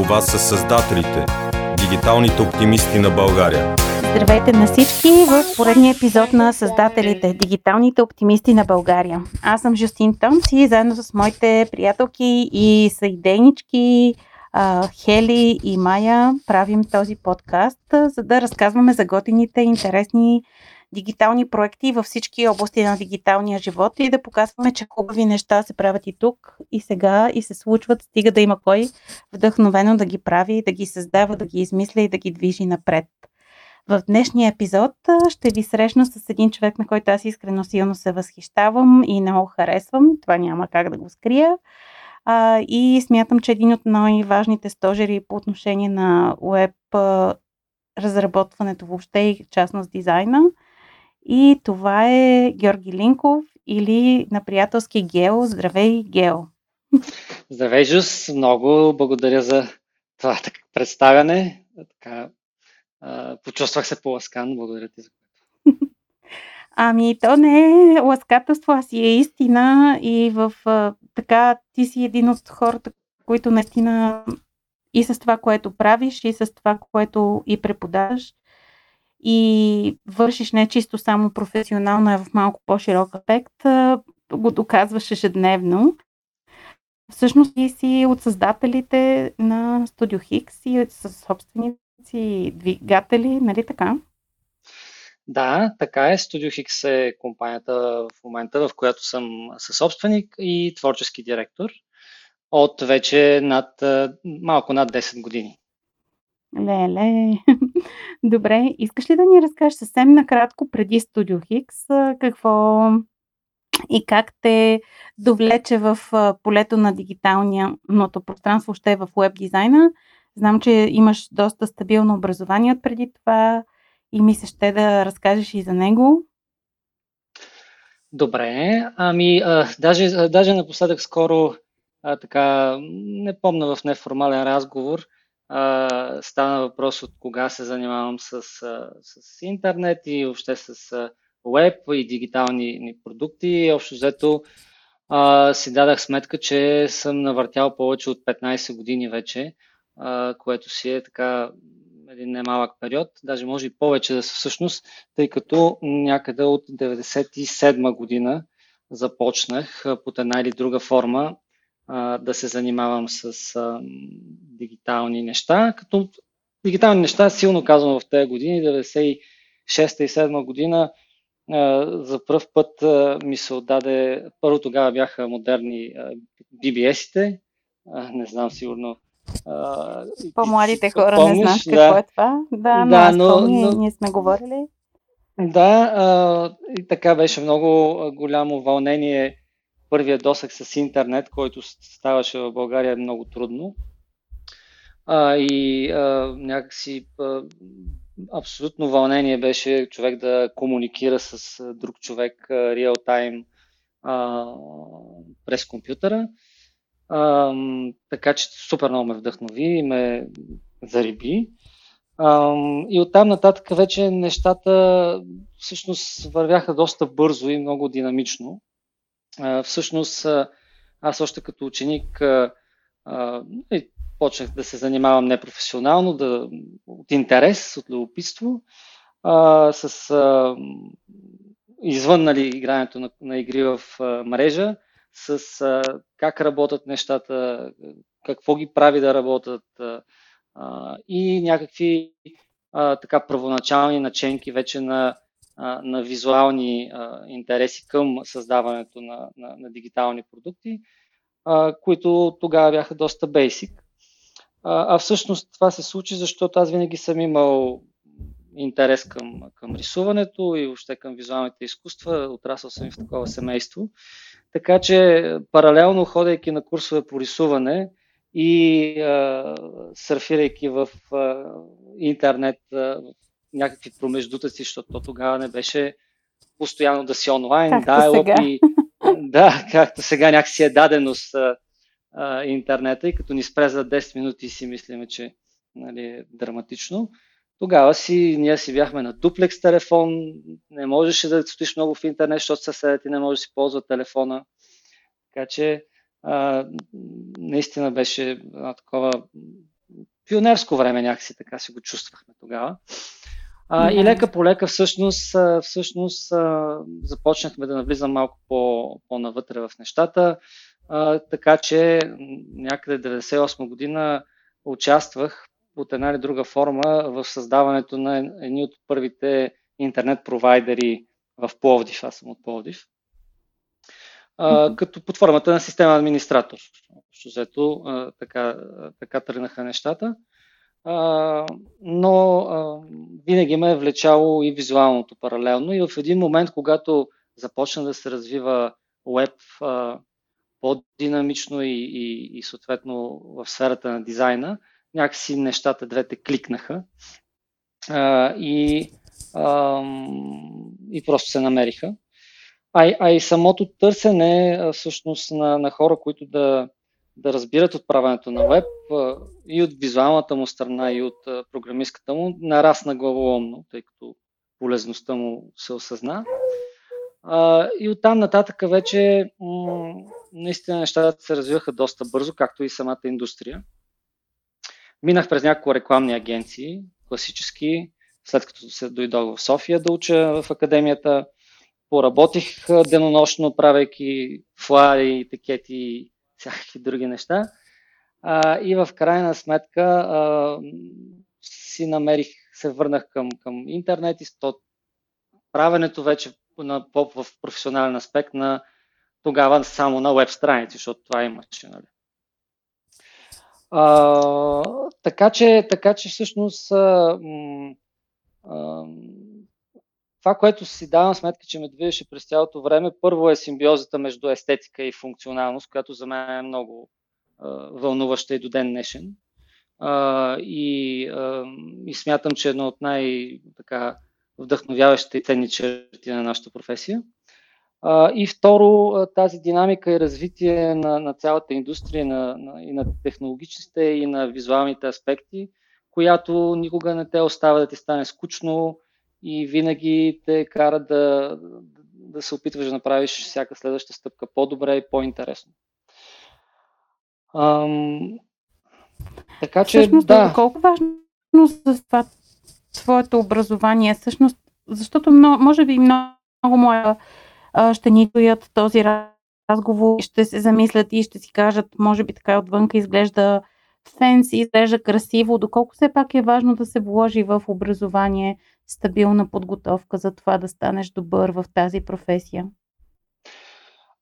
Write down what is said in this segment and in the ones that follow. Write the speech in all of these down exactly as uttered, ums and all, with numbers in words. Това са създателите, дигиталните оптимисти на България. Здравейте на всички в поредния епизод на Създателите, дигиталните оптимисти на България. Аз съм Жюстин Томс и заедно с моите приятелки и съидейнички Хели и Майя правим този подкаст, за да разказваме за готините, интересни дигитални проекти във всички области на дигиталния живот и да показваме, че хубави неща се правят и тук, и сега, и се случват, стига да има кой вдъхновено да ги прави, да ги създава, да ги измисля и да ги движи напред. В днешния епизод ще ви срещна с един човек, на който аз искрено силно се възхищавам и много харесвам, това няма как да го скрия. А, и смятам, че един от най-важните стожери по отношение на уеб разработването въобще и частно с дизайна. И това е Георги Линков или на приятелски Гео. Здравей, Гео! Здравей, Жус! Много благодаря за това така, представяне. Така, а, почувствах се по-ласкан. Благодаря ти за което. Ами, то не е ласкателство, а си е истина и в а, така ти си един от хората, които наистина и с това, което правиш, и с това, което и преподаваш, и вършиш не чисто само професионално, а в малко по-широк аспект, го доказваш ежедневно. Всъщност ти си от създателите на StudioX и със собственици двигатели, нали така? Да, така е. StudioX е компанията в момента, в която съм съсобственик и творчески директор от вече над, малко над десет години. Леле. Добре, искаш ли да ни разкажеш съвсем накратко преди StudioX какво и как те довлече в полето на дигиталното пространство, ще е в уеб дизайна? Знам, че имаш доста стабилно образование от преди това и мисля, ще да разкажеш и за него. Добре, ами а, даже, даже напоследък скоро а, така, не помня в неформален разговор, а, стана въпрос от кога се занимавам с, с интернет и въобще с уеб и дигитални продукти. Общо взето а, си дадах сметка, че съм навъртял повече от петнайсет години вече, а, което си е така един немалък период, даже може и повече да са всъщност, тъй като някъде от деветдесет и седма година започнах под една или друга форма а, да се занимавам с а, дигитални неща, като дигитални неща силно казвам в тези години, деветдесет и шеста и седма година а, за пръв път а, ми се отдаде, първо тогава бяха модерни а, би би ес-ите, а, не знам сигурно, Uh, по-младите хора помниш, не знаеш какво да. е това. Да, но, да, но, спомни, но... ние сме говорили. Да, а, и така беше много голямо вълнение. Първият досег с интернет, който ставаше в България много трудно. А, и а, някакси а, абсолютно вълнение беше човек да комуникира с друг човек real time а, през компютъра. А, така че супер много ме вдъхнови и ме зариби. А, и оттам нататък вече нещата всъщност вървяха доста бързо и много динамично. А, всъщност аз още като ученик а, а, почнах да се занимавам непрофесионално, да, от интерес, от любопитство, а, с а, извън нали, игрането на, на игри в а, мрежа, с а, как работят нещата, какво ги прави да работят а, и някакви а, така първоначални наченки вече на, а, на визуални а, интереси към създаването на, на, на дигитални продукти, а, които тогава бяха доста бейсик. А, а всъщност това се случи, защото аз винаги съм имал интерес към, към рисуването и въобще към визуалните изкуства, отрасъл съм и в такова семейство. Така че паралелно ходейки на курсове по рисуване и а, сърфирайки в а, интернет а, в някакви промеждутъци, защото тогава не беше постоянно да си онлайн, дайлъп и да, както сега някакси е даденост а, а, интернета и като ни спре за десет минути си мислиме, че нали, е драматично. Тогава си, ние си бяхме на дуплекс телефон, не можеше да стоиш много в интернет, защото съседите не може да си ползват телефона. Така че а, наистина беше едно такова пионерско време някакси така си го чувствахме тогава. А, и лека по лека всъщност, всъщност започнахме да навлизам малко по, по-навътре в нещата, а, така че някъде деветдесет и осма година участвах от една или друга форма в създаването на едни от първите интернет провайдери в Пловдив, аз съм от Пловдив, а, като под формата на система администратор. Защото така, така тръгнаха нещата. Uh, но uh, винаги ме е влечало и визуалното паралелно и в един момент, когато започна да се развива уеб uh, по-динамично и, и, и съответно в сферата на дизайна, някакси нещата двете кликнаха uh, и, uh, и просто се намериха. А, а и самото търсене всъщност на, на хора, които да да разбират отправянето на веб и от визуалната му страна, и от програмистката му, нарасна главоломно, тъй като полезността му се осъзна. И оттам нататък вече наистина нещата се развиваха доста бързо, както и самата индустрия. Минах през няколко рекламни агенции, класически, след като се дойдох в София да уча в академията. Поработих денонощно, правейки флари, етикети, всякакви други неща. А, и в крайна сметка а, си намерих, се върнах към, към интернет и то правенето вече на, по, в професионален аспект на тогава само на веб страници, защото това имаше. Нали? А, така, че, така че всъщност а, а, това, което си давам сметка, че ме движеше през цялото време, първо е симбиозата между естетика и функционалност, която за мен е много е, вълнуваща и до ден днешен. Е, и, е, и смятам, че е едно от най-така вдъхновяващите и ценни черти на нашата професия. Е, и второ, тази динамика и развитие на, на цялата индустрия, на, на, и на технологичните, и на визуалните аспекти, която никога не те остава да ти стане скучно, и винаги те кара да, да се опитваш да направиш всяка следваща стъпка по-добре и по-интересно. Ам, така че, всъщност, да. Колко важно за това твоето образование, всъщност, защото много, може би много, много моя ще ни чуят този разговор и ще се замислят и ще си кажат, може би така отвънка изглежда фенси, изглежда красиво, доколко все пак е важно да се вложи в образование стабилна подготовка за това да станеш добър в тази професия?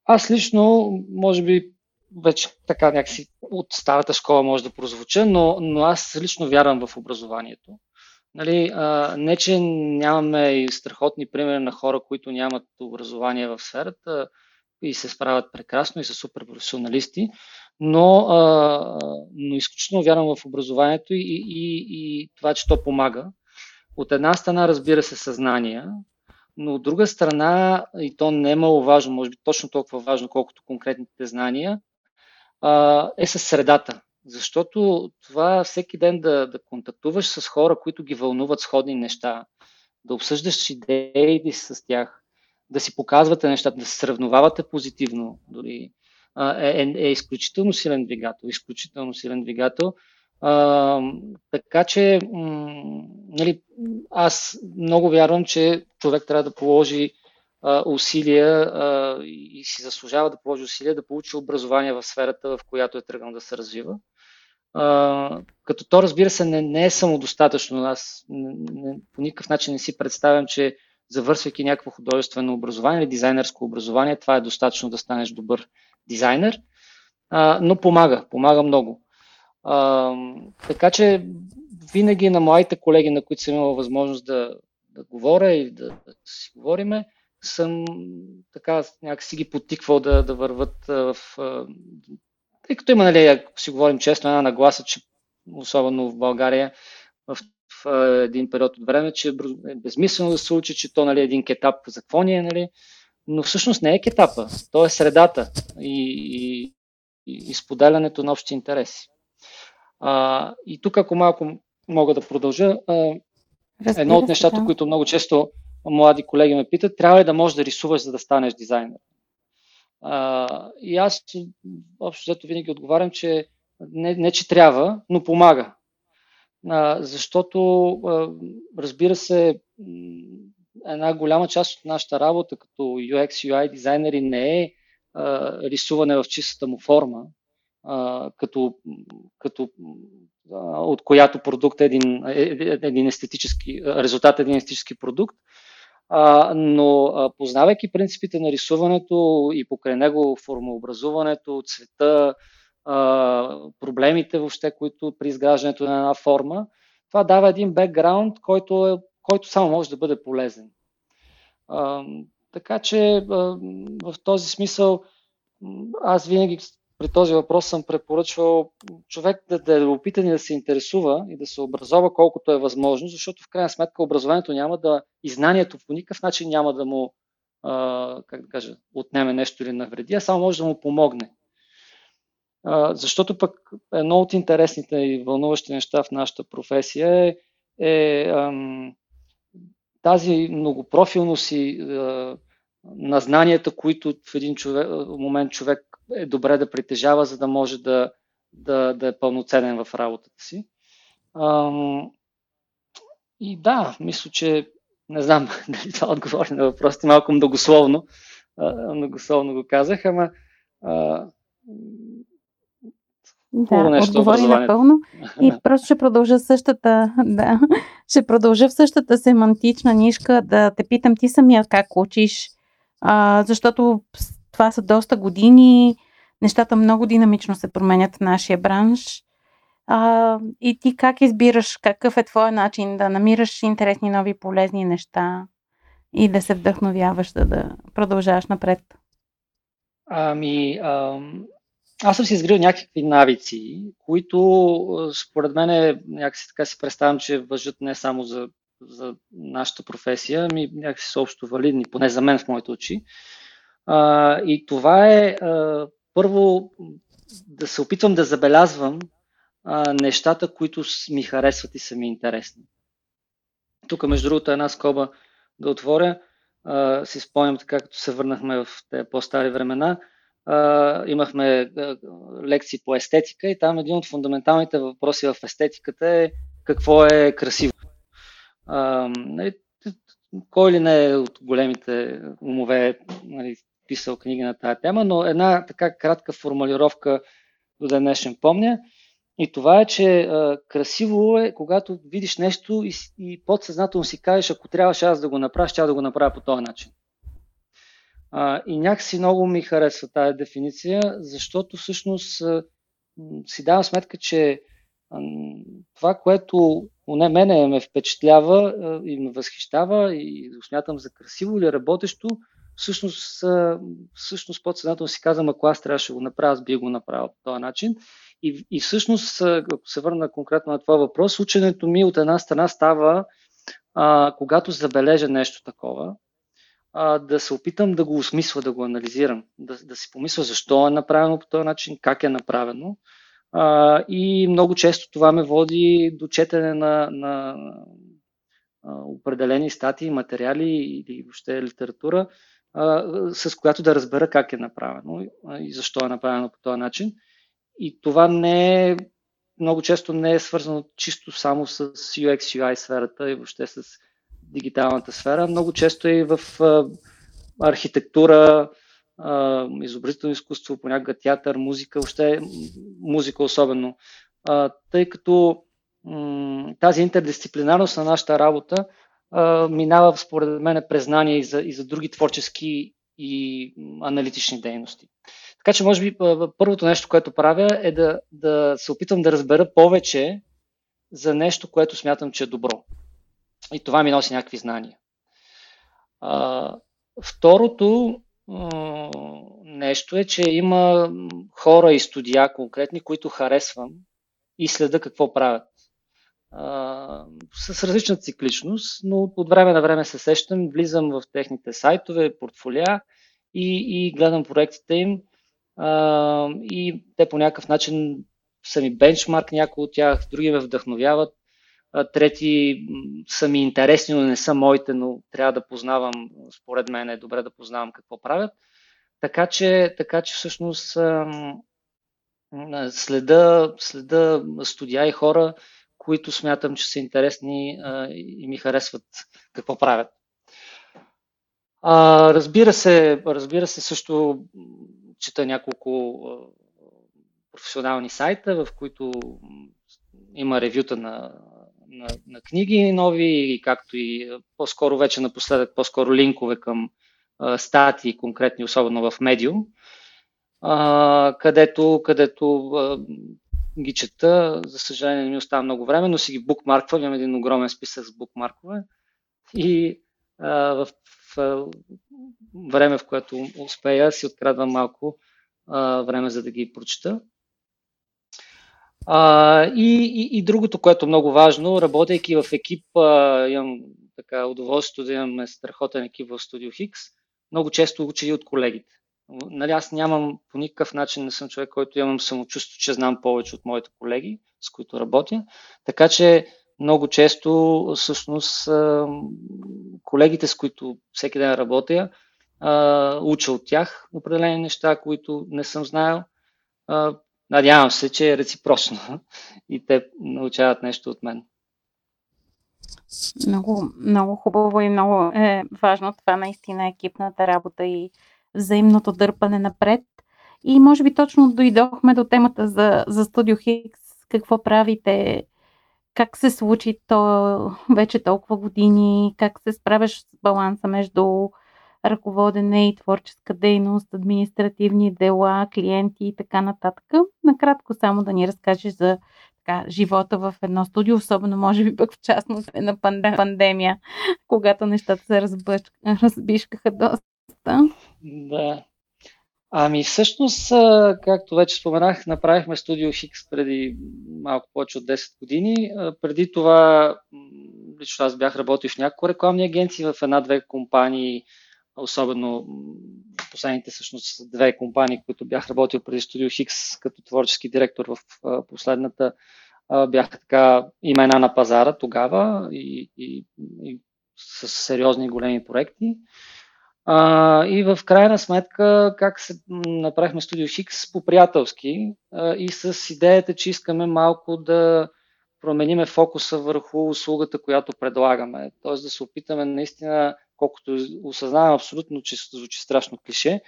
Аз лично, може би, вече така някакси от старата школа може да прозвуча, но, но аз лично вярвам в образованието. Нали, а, не, че нямаме и страхотни примери на хора, които нямат образование в сферата и се справят прекрасно и са супер професионалисти, но, а, но изключително вярвам в образованието и, и, и, и това, че то помага. От една страна, разбира се, съзнание, но от друга страна, и то не е малко важно, може би точно толкова важно, колкото конкретните знания, е със средата. Защото това всеки ден да, да контактуваш с хора, които ги вълнуват сходни неща, да обсъждаш идеи с тях, да си показвате нещата, да се сравнявате позитивно, дори е, е, е изключително силен двигател, изключително силен двигател. А, така че м, нали, аз много вярвам, че човек трябва да положи а, усилия а, и си заслужава да положи усилия да получи образование в сферата, в която е тръгнал да се развива. А, като то, разбира се, не, не е самодостатъчно. Аз не, не, по никакъв начин не си представям, че завършвайки някакво художествено образование или дизайнерско образование, това е достатъчно да станеш добър дизайнер, а, но помага, помага много. А, така че винаги на младите колеги, на които съм имал възможност да, да говоря и да, да си говориме, съм така някакси ги потиквал да, да върват в... Тъй като има, нали, ако си говорим честно, една нагласа, че особено в България в, в един период от време, че е безмислено да се учи, че то, нали, е един кетап за какво ни е, нали? Но всъщност не е кетапа, то е средата и, и, и, и споделянето на общи интереси. А, и тук, ако малко мога да продължа, а, едно от нещата, да. Които много често млади колеги ме питат, трябва ли да можеш да рисуваш, за да станеш дизайнер? А, и аз общо взето винаги отговарям, че не, не че трябва, но помага. А, защото, а, разбира се, една голяма част от нашата работа като ю екс, ю ай дизайнери не е а, рисуване в чистата му форма, а, като, като а, от която продукт е един, един естетически, резултат е един естетически продукт. А, но а, познавайки принципите на рисуването и покрай него формообразуването, цвета, а, проблемите въобще, които при изграждането на една форма, това дава един бекграунд, който, е, който само може да бъде полезен. А, така че а, в този смисъл аз винаги при този въпрос съм препоръчвал човек да, да е опитан и да се интересува и да се образова колкото е възможно, защото в крайна сметка образованието няма да, и знанието по никакъв начин няма да му а, как да кажа, отнеме нещо или навреди, а само може да му помогне. А, защото пък едно от интересните и вълнуващи неща в нашата професия е, е ам, тази многопрофилност и а, на знанията, които в един човек, момент човек е добре да притежава, за да може да, да, да е пълноценен в работата си. А, и да, мисля, че не знам дали това отговори на въпросите, малко многословно, а, многословно го казах, ама а, да, нещо, отговори напълно. И просто ще продължа същата, да, ще продължа в същата семантична нишка да те питам ти самия как учиш, а, защото това са доста години, нещата много динамично се променят в нашия бранш. А, и ти как избираш, какъв е твой начин да намираш интересни, нови, полезни неща и да се вдъхновяваш, да, да продължаваш напред? Ами, ам, аз съм си изградил някакви навици, които според мен някакси така си представям, че важат не само за, за нашата професия, ами някакси са общо валидни, поне за мен в моите очи. Uh, и това е uh, първо да се опитвам да забелязвам uh, нещата, които ми харесват и са ми интересни. Тук, между другото, една скоба да отворя. Uh, си спомням, така като се върнахме в тези по-стари времена, uh, имахме uh, лекции по естетика и там един от фундаменталните въпроси в естетиката е какво е красиво. Uh, кой ли не е от големите умове, нали, писал книги на тази тема, но една така кратка формулировка до днешен помня. И това е, че а, красиво е, когато видиш нещо и, и подсъзнателно си кажеш, ако трябваше аз да го направя, ще да го направя по този начин. А, и някакси много ми харесва тази дефиниция, защото всъщност а, си давам сметка, че а, това, което поне мене ме впечатлява и ме възхищава и го смятам за красиво или работещо, всъщност, всъщност подсъзнателно си казвам, ако аз трябваше да го направя, аз би го направил по този начин. И, и всъщност, ако се върна конкретно на това въпрос, ученето ми от една страна става, а, когато забележа нещо такова, а, да се опитам да го осмисля, да го анализирам, да, да си помисля защо е направено по този начин, как е направено. Uh, и много често това ме води до четене на, на, на определени статии, материали или въобще литература, uh, с която да разбера как е направено и защо е направено по този начин. И това не е, много често не е свързано чисто само с ю екс, ю ай сферата и въобще с дигиталната сфера. Много често е и в uh, архитектура, Uh, изобразително изкуство, понякога театър, музика, въобще музика особено. Uh, тъй като um, тази интердисциплинарност на нашата работа uh, минава според мен през знания и за, и за други творчески и аналитични дейности. Така че може би първото нещо, което правя е да, да се опитам да разбера повече за нещо, което смятам, че е добро. И това ми носи някакви знания. Uh, второто нещо е, че има хора и студия конкретни, които харесвам и следа какво правят. А, с различна цикличност, но от време на време се сещам, влизам в техните сайтове, портфолиа и, и гледам проектите им а, и те по някакъв начин са ми бенчмарк, някои от тях, други ме вдъхновяват, а, трети са ми интересни, но не са моите, но трябва да познавам, според мен е добре да познавам какво правят. Така че, така че всъщност следа, следа студия и хора, които смятам, че са интересни а, и ми харесват какво правят. А, разбира се, разбира се, също чета няколко а, професионални сайта, в които има ревюта на, на, на книги нови, както и по-скоро вече напоследък, по-скоро линкове към а, статии конкретни, особено в Medium, а, където, където а, ги чета. За съжаление не ми остава много време, но си ги букмарквам. Имам един огромен списък с букмаркове и а, в, в време, в което успея, си открадвам малко а, време, за да ги прочета. А, и, и, и другото, което е много важно, работейки в екип, а, имам така удоволствието да имаме страхотен екип в StudioX, много често уча и от колегите. Нали, аз нямам по никакъв начин, не съм човек, който имам самочувство, че знам повече от моите колеги, с които работя. Така че много често, всъщност, колегите, с които всеки ден работя, уча от тях определени неща, които не съм знаел. Надявам се, че е реципрочно и те научават нещо от мен. Много, много хубаво и много е важно това наистина екипната работа и взаимното дърпане напред. И може би точно дойдохме до темата за, за StudioX. Какво правите? Как се случи то вече толкова години? Как се справяш с баланса между ръководене и творческа дейност, административни дела, клиенти и така нататък? Накратко само да ни разкажеш за така, живота в едно студио, особено може би пък в частност на пандемия, когато нещата се разбъж... разбишкаха доста. Да. Ами всъщност, както вече споменах, направихме StudioX преди малко повече от десет години. Преди това, лично аз бях работил в няколко рекламни агенции, в една-две компании, особено последните всъщност две компании, които бях работил преди StudioX като творчески директор. В последната бях така имена на пазара тогава и, и, и с сериозни големи проекти. Uh, и в крайна сметка, как се направихме StudioX по-приятелски uh, и с идеята, че искаме малко да промениме фокуса върху услугата, която предлагаме. Тоест да се опитаме наистина, колкото осъзнавам абсолютно, че звучи страшно клише,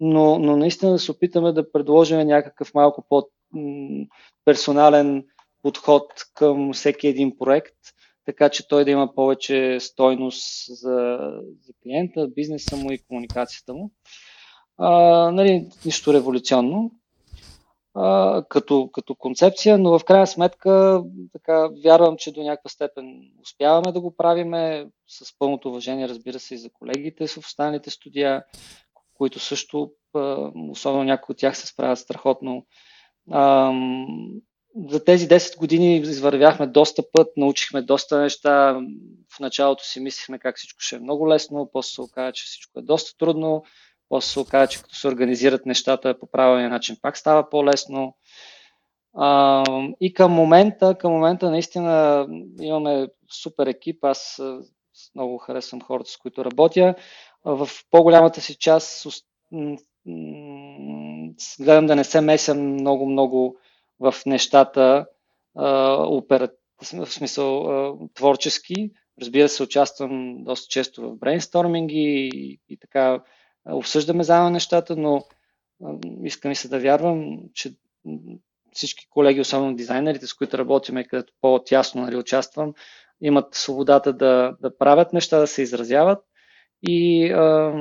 но, но наистина да се опитаме да предложим някакъв малко по-персонален подход към всеки един проект, така че той да има повече стойност за, за клиента, бизнеса му и комуникацията му. А, нали, нищо революционно а, като, като концепция, но в крайна сметка така, вярвам, че до някаква степен успяваме да го правиме с пълното уважение, разбира се, и за колегите в останалите студия, които също, особено някои от тях, се справят страхотно. А, За тези десет години извървяхме доста път, научихме доста неща. В началото си мислихме как всичко ще е много лесно, после се оказа, че всичко е доста трудно, после се оказа, че като се организират нещата по правилния начин пак става по-лесно. А, и към момента, към момента наистина имаме супер екип, аз много харесвам хората, с които работя. В по-голямата си част гледам да не се меся много-много в нещата а, опера, в смисъл а, творчески. Разбира се, участвам доста често в брейнсторминги и, и така обсъждаме заедно нещата, но а, искам и се да вярвам, че всички колеги, особено дизайнерите, с които работим, където по-тясно нали, участвам, имат свободата да, да правят неща, да се изразяват. И а,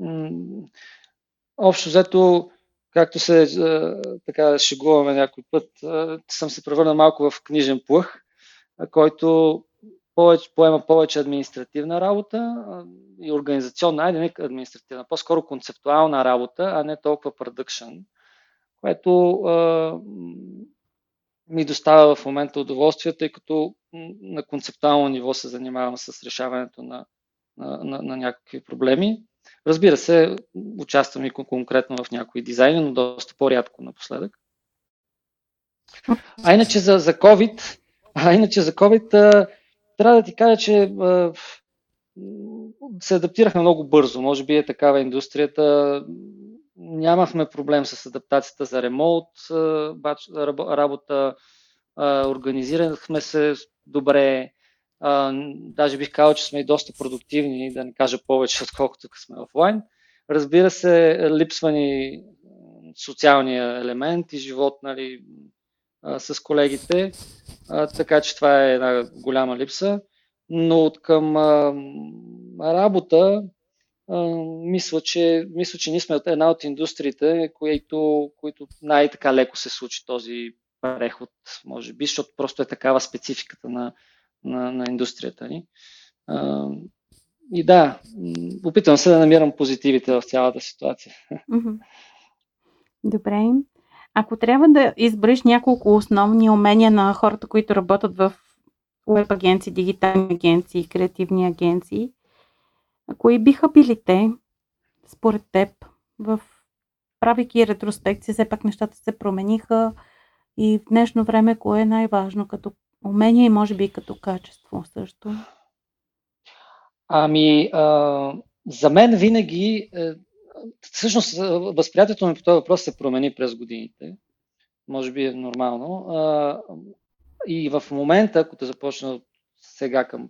м- общо взето, както се така шегуваме някой път, съм се превърнал малко в книжен плъх, който повече, поема повече административна работа и организационна, айде не административна, по-скоро концептуална работа, а не толкова продъкшън, което а, ми доставя в момента удоволствие, тъй като на концептуално ниво се занимавам с решаването на, на, на, на някакви проблеми. Разбира се, участвам и конкретно в някои дизайни, но доста по-рядко напоследък. А иначе за, за COVID, а иначе за COVID а, трябва да ти кажа, че а, се адаптирахме много бързо. Може би е такава индустрията. Нямахме проблем с адаптацията за ремоут а, работа. а, организирахме се добре, а, даже бих казал, че сме и доста продуктивни, да не кажа повече, отколкото сме офлайн. Разбира се, липсва ни социалния елемент и живот, нали, а, с колегите, а, така че това е една голяма липса, но от към а, работа Uh, мисля, че, мисля, че ние сме една от индустриите, които, които най-така леко се случи този преход, може би, защото просто е такава спецификата на, на, на индустрията ни. Uh, и да, опитвам се да намирам позитивите в цялата ситуация. Mm-hmm. Добре. Ако трябва да избереш няколко основни умения на хората, които работят в уеб агенции, дигитални агенции, креативни агенции, кои биха били те, според теб, в правейки ретроспекция, все пак нещата се промениха и в днешно време кое е най-важно като умение и може би като качество също? Ами, а, за мен винаги, е, всъщност възприятието ми по този въпрос се промени през годините, може би е нормално, а, и в момента, ако те започна сега към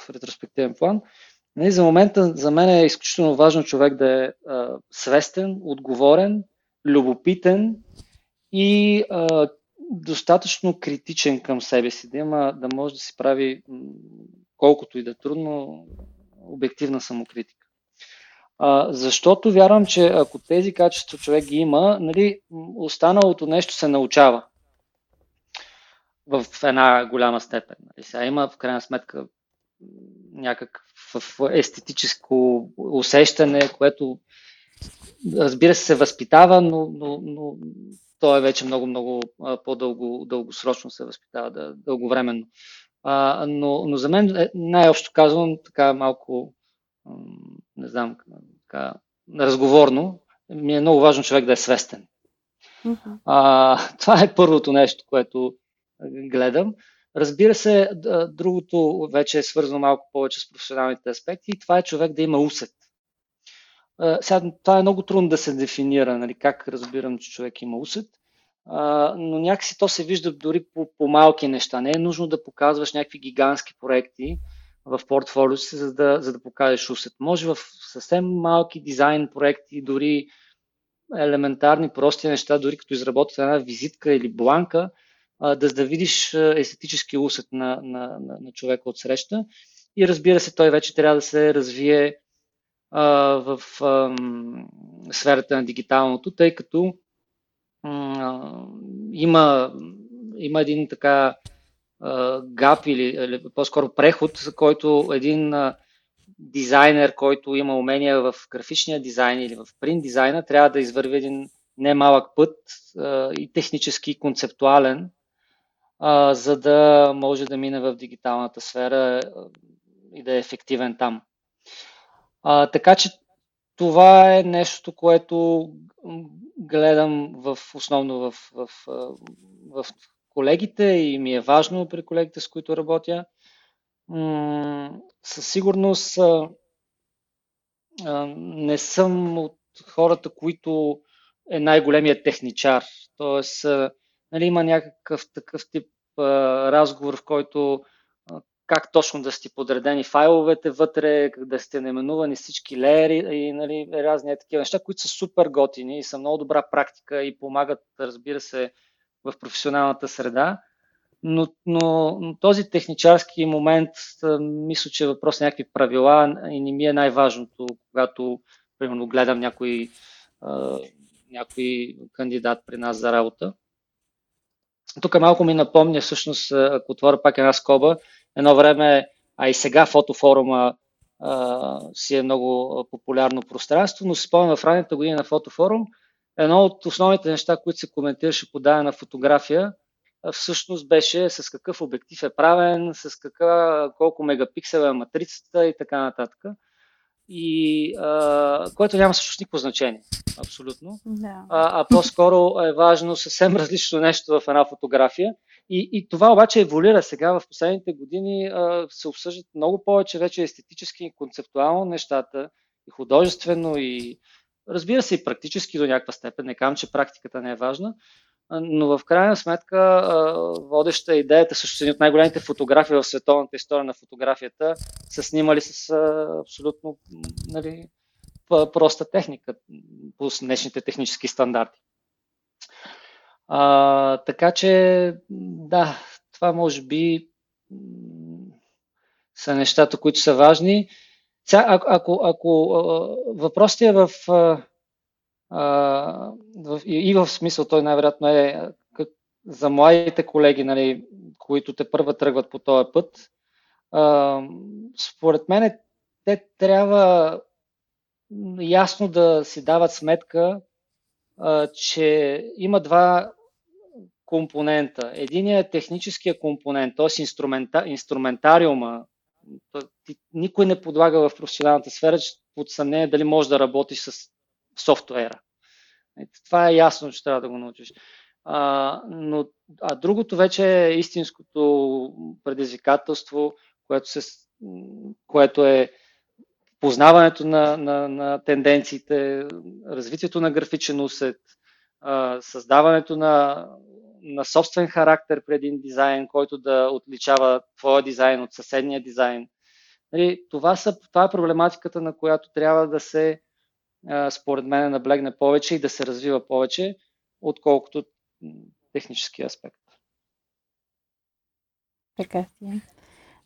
в ретроспективен план, за момента за мен е изключително важно човек да е а, свестен, отговорен, любопитен и а, достатъчно критичен към себе си, да има, да може да си прави, колкото и да е трудно, обективна самокритика. А, защото вярвам, че ако тези качества човек ги има, нали, останалото нещо се научава в една голяма степен. Нали. Сега има в крайна сметка някакво естетическо усещане, което разбира се се възпитава, но, но, но то е вече много-много по-дългосрочно се възпитава, да, дълговременно. А, но, но за мен е, най-общо казвам, така малко, не знам, така, разговорно, ми е много важно човек да е свестен. Uh-huh. А, това е първото нещо, което гледам. Разбира се, другото вече е свързано малко повече с професионалните аспекти и това е човек да има усет. Сега, това е много трудно да се дефинира, нали, как разбирам, че човек има усет, но някакси то се вижда дори по, по малки неща. Не е нужно да показваш някакви гигантски проекти в портфолио си, за да, за да покажеш усет. Може в съвсем малки дизайн проекти, дори елементарни, прости неща, дори като изработят една визитка или бланка, да, да видиш естетически усет на, на, на, на човека от среща и разбира се, той вече трябва да се развие а, в а, сферата на дигиталното, тъй като а, има, има един така а, гап или, или по-скоро преход, за който един а, дизайнер, който има умения в графичния дизайн или в принт дизайна, трябва да извърви един немалък път а, и технически, и концептуален, Uh, за да може да мине в дигиталната сфера uh, и да е ефективен там. Uh, така че това е нещо, което гледам в, основно в, в, в колегите и ми е важно при колегите, с които работя. Mm, със сигурност uh, uh, не съм от хората, които е най-големият техничар. Тоест, uh, нали, има някакъв такъв тип а, разговор, в който а, как точно да сте подредени файловете вътре, да сте наименувани всички леери и нали, разни такива неща, които са супер готини и са много добра практика и помагат, разбира се, в професионалната среда. Но, но, но този технически момент, а, мисля, че е въпрос на някакви правила и не ми е най-важното, когато, примерно, гледам някой, а, някой кандидат при нас за работа. Тук малко ми напомня, всъщност, ако отворя пак една скоба, едно време, а и сега фотофорума а, си е много популярно пространство, но си спомням в ранната година на фотофорум, едно от основните неща, които се коментираше по дадена фотография, всъщност беше с какъв обектив е правен, с какъв, колко мегапиксела е матрицата и така нататък. И а, което няма всъщност никакво значение, абсолютно, yeah. а, а по-скоро е важно съвсем различно нещо в една фотография и, и това обаче еволюира сега в последните години, а, се обсъждат много повече вече естетически и концептуално нещата, и художествено, и разбира се и практически до някаква степен, не казвам, че практиката не е важна, но в крайна сметка водеща идеята, също от най-големите фотографии в световната история на фотографията, са снимали с абсолютно, нали, проста техника по днешните технически стандарти. А, така че, да, това може би са нещата, които са важни. Сега, ако, ако, ако въпросът е в, а, в... и в смисъл, той най-вероятно е как, за младите колеги, нали, които те първа тръгват по този път, а, според мен те трябва ясно да си дават сметка, а, че има два компонента. Единият е техническия компонент, т.е. инструмента, инструментариума. Никой не подлага в професионалната сфера под съмнение дали можеш да работиш с софтуера. Това е ясно, че трябва да го научиш. А, но, а другото вече е истинското предизвикателство, което, се, което е познаването на, на, на тенденциите, развитието на графичен усет, създаването на, на собствен характер при един дизайн, който да отличава твоя дизайн от съседния дизайн. Това, са, това е проблематиката, на която трябва да се, според мен, наблегне повече и да се развива повече, отколкото технически аспект. Прекрасно.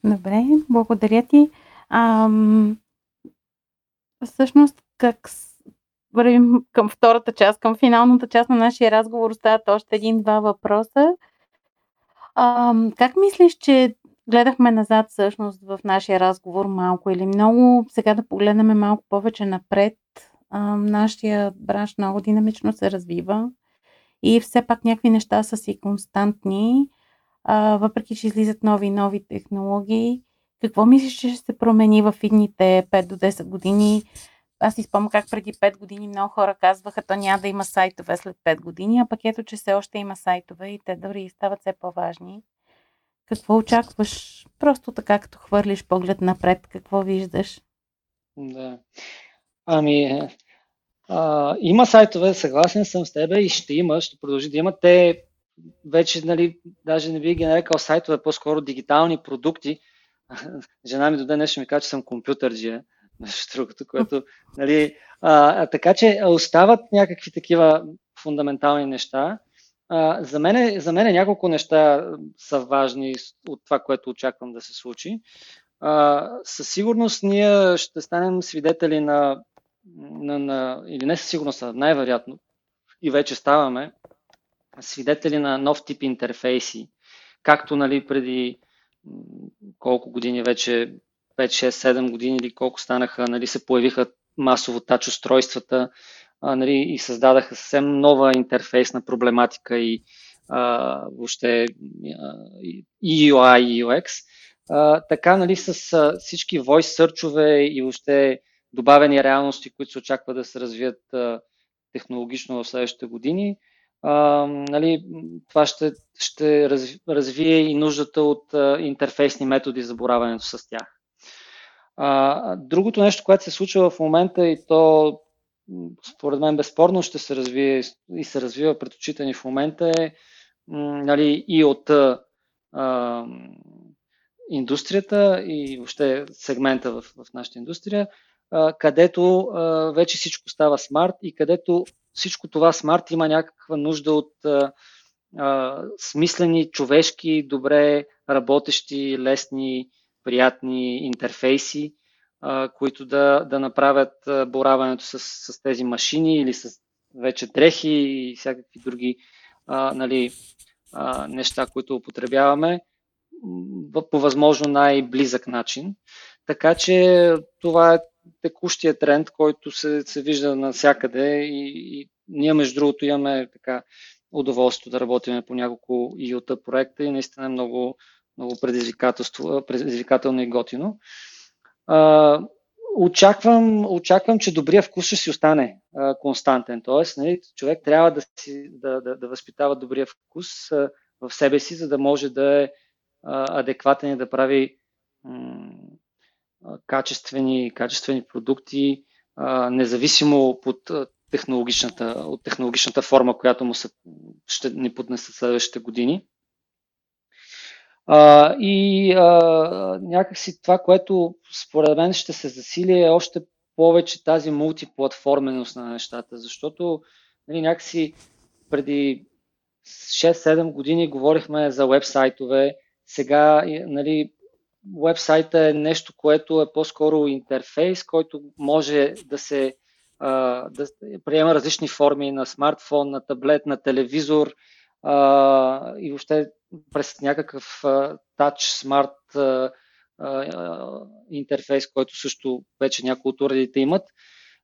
Добре, благодаря ти. Ам, всъщност, как вървим към втората част, към финалната част на нашия разговор, остават още един-два въпроса. А, как мислиш, че гледахме назад всъщност в нашия разговор малко или много? Сега да погледнем малко повече напред. А, нашия бранш много динамично се развива и все пак някакви неща са си константни, а, въпреки че излизат нови и нови технологии. Какво мислиш, че ще се промени в идните пет до десет години? Аз си спомням как преди пет години много хора казваха, то няма да има сайтове след пет години, а пък ето, че все още има сайтове и те дори стават все по-важни. Какво очакваш? Просто така, като хвърлиш поглед напред, какво виждаш? Да. Ами, а, има сайтове, съгласен съм с тебе и ще има, ще продължи да има. Те вече, нали, даже не би ги нарекал сайтове, по-скоро дигитални продукти. Жена ми до ден днешен ми казва, че съм компютърджия. Другото, което, нали, а, а, така че остават някакви такива фундаментални неща. А, за мен, за мен няколко неща са важни от това, което очаквам да се случи. А, със сигурност ние ще станем свидетели на, на, на или не със сигурност, най-вероятно, и вече ставаме свидетели на нов тип интерфейси, както, нали, преди колко години вече, пет шест седем години или колко станаха, нали, се появиха масово тач устройствата, нали, и създадаха съвсем нова интерфейсна проблематика и а, въобще и ю ай и ю екс. А, така, нали, с а, всички voice search-ове и въобще добавени реалности, които се очаква да се развият а, технологично в следващите години, а, нали, това ще, ще развие и нуждата от а, интерфейсни методи за бораването с тях. А, другото нещо, което се случва в момента и то, според мен, безспорно ще се развие и се развива пред очите ни в момента, е, нали, и от а, индустрията и въобще сегмента в, в нашата индустрия, а, където а, вече всичко става смарт и където всичко това смарт има някаква нужда от а, а, смислени, човешки, добре работещи, лесни, приятни интерфейси, а, които да, да направят бораването с, с тези машини или с вече дрехи и всякакви други а, нали, а, неща, които употребяваме по възможно най-близък начин. Така че това е текущия тренд, който се, се вижда навсякъде и, и ние, между другото, имаме така удоволствие да работим по няколко ай о ти проекта и наистина много много предизвикателство, предизвикателно и готино. А, очаквам, очаквам, че добрия вкус ще си остане а, константен. Тоест, нали, човек трябва да, си, да, да, да възпитава добрия вкус а, в себе си, за да може да е а, адекватен и да прави м- качествени, качествени продукти, а, независимо под а, технологичната, от технологичната форма, която му се, ще ни поднесат следващите години. А, и а, някакси това, което според мен ще се засили, е още повече тази мултиплатформеност на нещата, защото нали, някакси преди шест-седем години говорихме за уебсайтове, сега нали, уебсайта е нещо, което е по-скоро интерфейс, който може да се а, да приема различни форми на смартфон, на таблет, на телевизор а, и въобще през някакъв тач, смарт интерфейс, който също вече някои от уредите имат.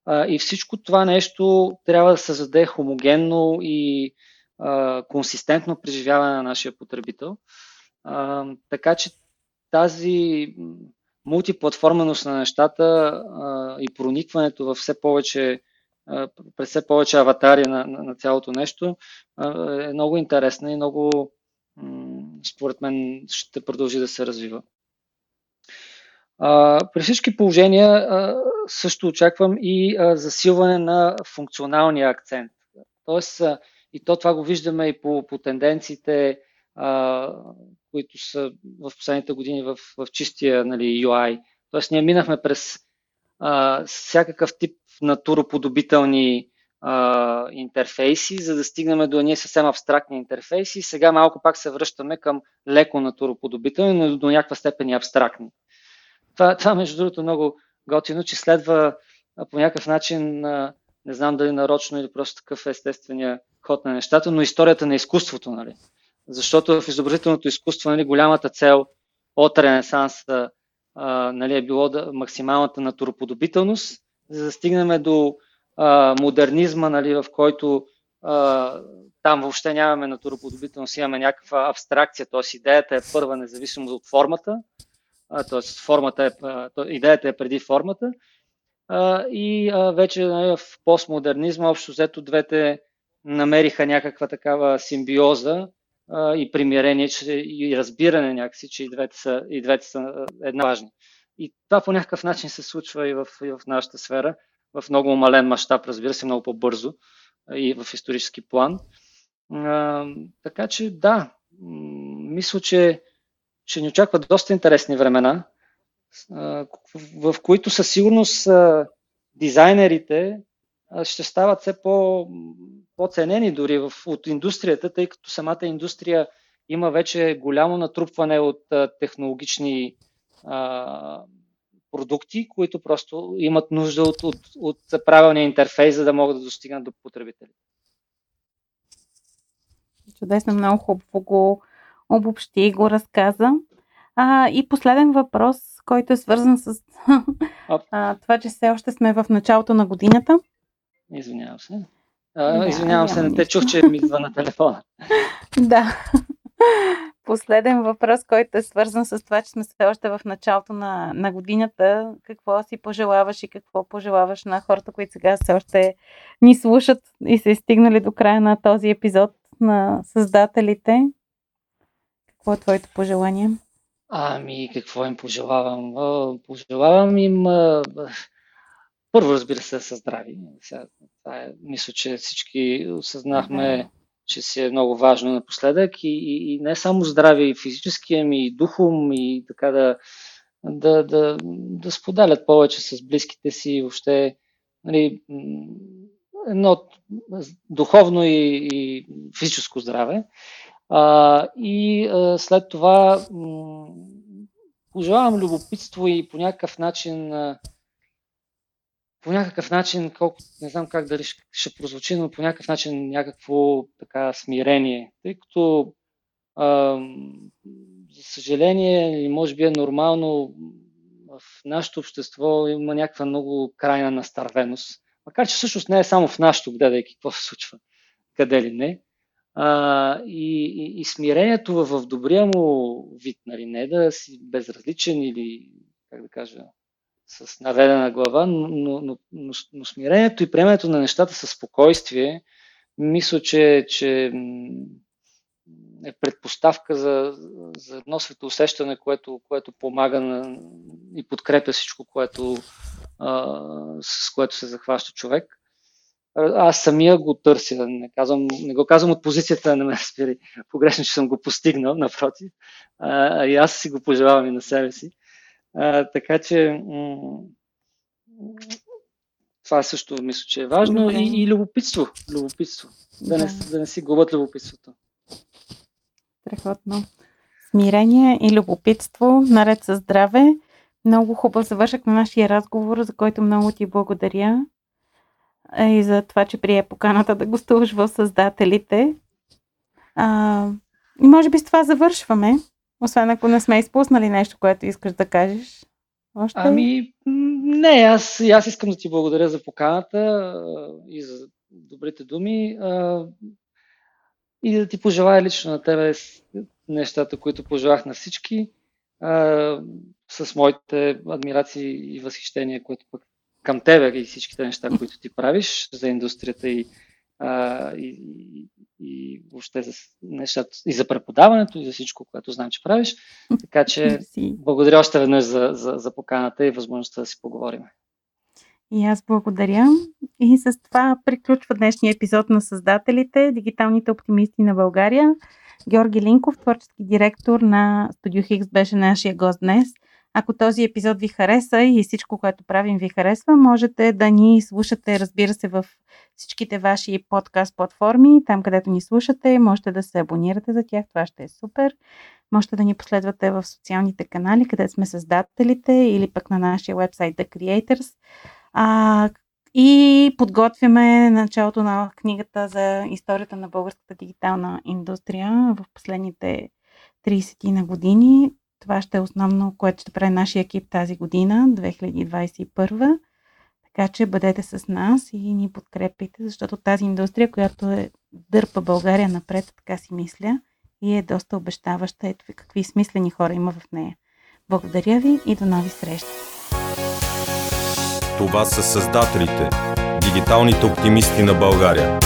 А, и всичко това нещо трябва да създаде хомогенно и а, консистентно преживяване на нашия потребител. А, така че тази мултиплатформеност на нещата а, и проникването в все повече, а, през все повече аватари на, на, на цялото нещо а, е много интересна и много, м- според мен, ще продължи да се развива. А, при всички положения а, също очаквам и а, засилване на функционалния акцент. Тоест, а, и то това го виждаме и по, по тенденциите, а, които са в последните години в, в чистия нали, ю ай. Тоест ние минахме през а, всякакъв тип натуроподобителни а, интерфейси, за да стигнем до ние съвсем абстрактни интерфейси. Сега малко пак се връщаме към леко натуроподобителни, но до някаква степен и абстрактни. Това, това между другото много готино, че следва по някакъв начин, не знам дали нарочно или просто такъв естествения ход на нещата, но историята на изкуството, нали? Защото в изобразителното изкуство нали, голямата цел от Ренесанса нали, е било да, максималната натуроподобителност, за да стигнем до а, модернизма, нали, в който а, там въобще нямаме натуроподобителност, имаме някаква абстракция, т.е. идеята е първа, независимо от формата, т.е. формата е, идеята е преди формата и вече в постмодернизма общо взето двете намериха някаква такава симбиоза и примирение и разбиране някакси, че и двете са, и двете са една важни. И това по някакъв начин се случва и в, и в нашата сфера, в много умален мащаб, разбира се, много по-бързо и в исторически план. Така че да, мисля, че ще ни очакват доста интересни времена, в които със сигурност дизайнерите ще стават все по, по-ценени дори в, от индустрията, тъй като самата индустрия има вече голямо натрупване от технологични а, продукти, които просто имат нужда от, от, от правилния интерфейс, за да могат да достигнат до потребителите. Чудесно, много хубаво го обобщи и го разказа. А, и последен въпрос, който е свързан с а, това, че все още сме в началото на годината. Извинявам се. А, да, извинявам се, не те чух, че ми звъна телефона. Да. Последен въпрос, който е свързан с това, че сме все още в началото на, на годината. Какво си пожелаваш и какво пожелаваш на хората, които сега все още ни слушат и са стигнали до края на този епизод на Създателите? Какво е твоето пожелание? Ами, какво им пожелавам? Пожелавам им... Първо, разбира се, да са здрави. Сега, е, мисля, че всички осъзнахме, че си е много важно напоследък. И, и, и не само здрави, и физически, ами и духом, и така да, да, да, да споделят повече с близките си. Въобще, нали, едно духовно и, и физическо здраве. А, и а, след това м- пожелавам любопитство и по някакъв начин, а, по някакъв начин, колко, не знам как дали ще прозвучи, но по някакъв начин някакво така смирение, тъй като а, за съжаление, може би е нормално в нашето общество има някаква много крайна настървеност, макар че всъщност не е само в нашето, гледайки какво се случва, къде ли не. А, и, и, и смирението в, в добрия му вид, нали, не да си безразличен или, как да кажа, с наведена глава, но, но, но, но смирението и приемането на нещата със спокойствие, мисля, че, че е предпоставка за, за едно светоусещане, което, което помага на, и подкрепя всичко, което, а, с което се захваща човек. аз самия го търся. Не, казвам, не го казвам от позицията на мен, разбери. Погрешно, че съм го постигнал, напротив. А, и аз си го пожелавам и на себе си. А, така че м- това също мисля, че е важно. И, и любопитство. любопитство. Да, не, да не си губят любопитството. Страхотно. Смирение и любопитство, наред със здраве. Много хубав завършък на нашия разговор, за който много ти благодаря. И за това, че прие поканата да гостуваш в Създателите. А, и може би с това завършваме. Освен ако не сме изпуснали нещо, което искаш да кажеш. Още? Ами, не, аз, аз искам да ти благодаря за поканата и за добрите думи. А, и да ти пожелая лично на тебе нещата, които пожелах на всички. А, с моите адмирации и възхищения, които пък към тебе и всичките неща, които ти правиш за индустрията и, а, и, и, и въобще за нещата, и за преподаването, и за всичко, което знам, че правиш. Така че благодаря още веднъж за, за, за поканата и възможността да си поговорим. И аз благодаря. И с това приключва днешния епизод на Създателите, дигиталните оптимисти на България. Георги Линков, творчески директор на StudioX, беше нашия гост днес. Ако този епизод ви хареса и всичко, което правим ви харесва, можете да ни слушате, разбира се, в всичките ваши подкаст платформи, там където ни слушате, можете да се абонирате за тях, това ще е супер. Можете да ни последвате в социалните канали, където сме Създателите, или пък на нашия вебсайт The Creators. А, и подготвяме началото на книгата за историята на българската дигитална индустрия в последните трийсет на години. Това ще е основно, което ще прави нашия екип тази година, две хиляди двайсет и първа. Така че бъдете с нас и ни подкрепите, защото тази индустрия, която е дърпа България напред, така си мисля, и е доста обещаваща. Ето какви смислени хора има в нея. Благодаря ви и до нови срещи! Това са Създателите, дигиталните оптимисти на България.